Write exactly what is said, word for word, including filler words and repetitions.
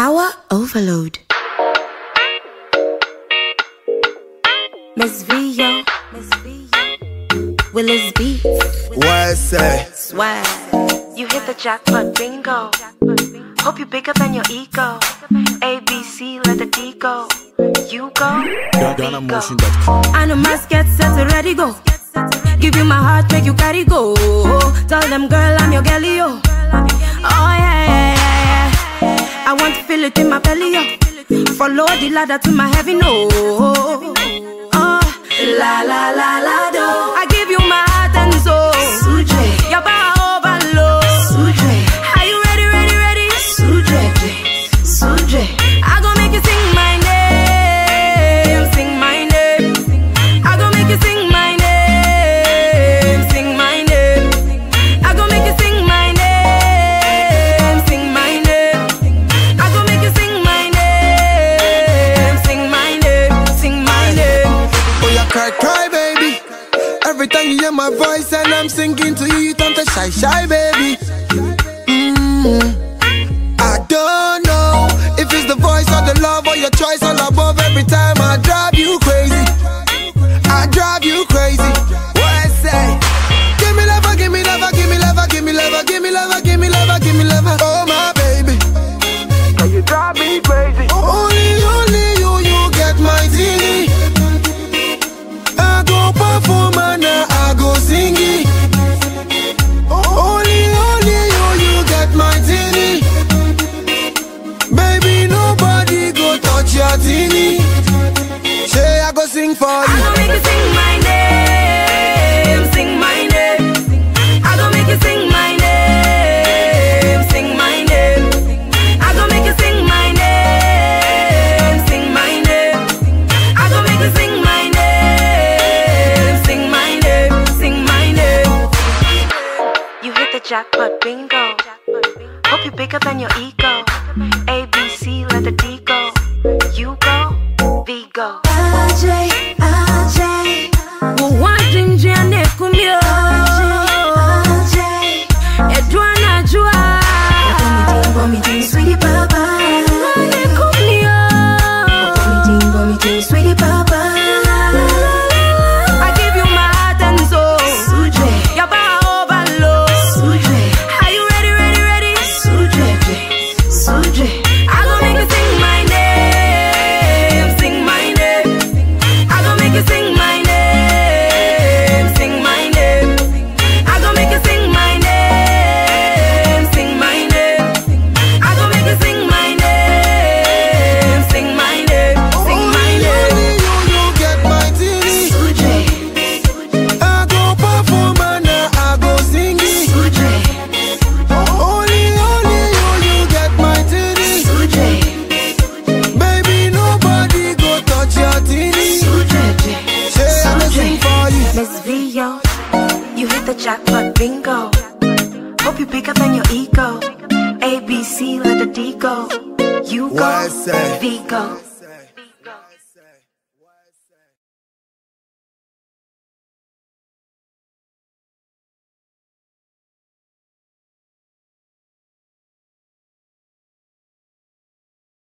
Power overload. Miss V, yo. Miss V, yo. Willis Beats. What's that? Swag. You hit the jackpot, bingo. Hope you're bigger than your ego. A, B, C, let the D go. You go, we go. I know my get set to ready go. Give you my heart, make you carry go. Tell them, girl, I'm your girl, yo. Oh yeah, yeah, yeah, yeah. I want to feel it in my belly, yo. Follow the ladder to my heaven, oh, oh. La la la la do. I give you my heart and soul. Suje, your power overload. Suje, are you ready, ready, ready? Suje, Suje, I gon' make you sing my name, sing my name. I gon' make you sing my name, sing my name. I gon' make you sing my name, sing my name. I gon' make you sing my name, sing my name, sing my name. Oh yeah, cry, cry, baby. Every time you hear my voice and I'm singing to you, you don't touch shy, shy, baby. Mm-hmm. I don't know if it's the voice or the love or your choice all above. Every time I drive you crazy, I drive you crazy. What I say? Give me lover, give me lover, give me lover, give me lover, give me lover, give me lover, give me lover. Oh my baby, cause you drive me crazy. Only, only you, you get my zinging. I go perform and I go singing. Only, only you, you get my zinging. Baby, nobody go touch your tini. Say I go sing for you. I gon' make you sing my name, sing my name. I gon' make you sing my name, sing my name. I gon' make you sing my name, sing my name. I gon' make you sing my name, sing my name, sing my name. You hit the jackpot, bingo. Hope you're bigger than your ego. A, B, C, let the D go. You go, V go. R J, R J, uwanji njia nekumio. R J, R J, edwa na jua. Vomiting, vomiting, sweetie papa. Edwa nekumio. Vomiting, vomiting, sweetie papa. I give you my heart and soul. Suje, your power overload. Suje, are you ready, ready, ready? Suje, Suje, I gon' make you sing my name, sing my name. I gon' make you sing my name, sing my name. I gon' make you sing my name, sing my name. I gon' make you sing my name, sing my name, sing my name. Only you, you get my tini. Suje, I go perform and I go sing it. Suje, only, only you, you get my tini. Suje, Baby, nobody go touch your tini. Suje, Say I go sing for you. Miss V, yo. You hit the jackpot, bingo. Hope you're bigger than your ego. A, B, C, let the D go. You go, What's that? V go.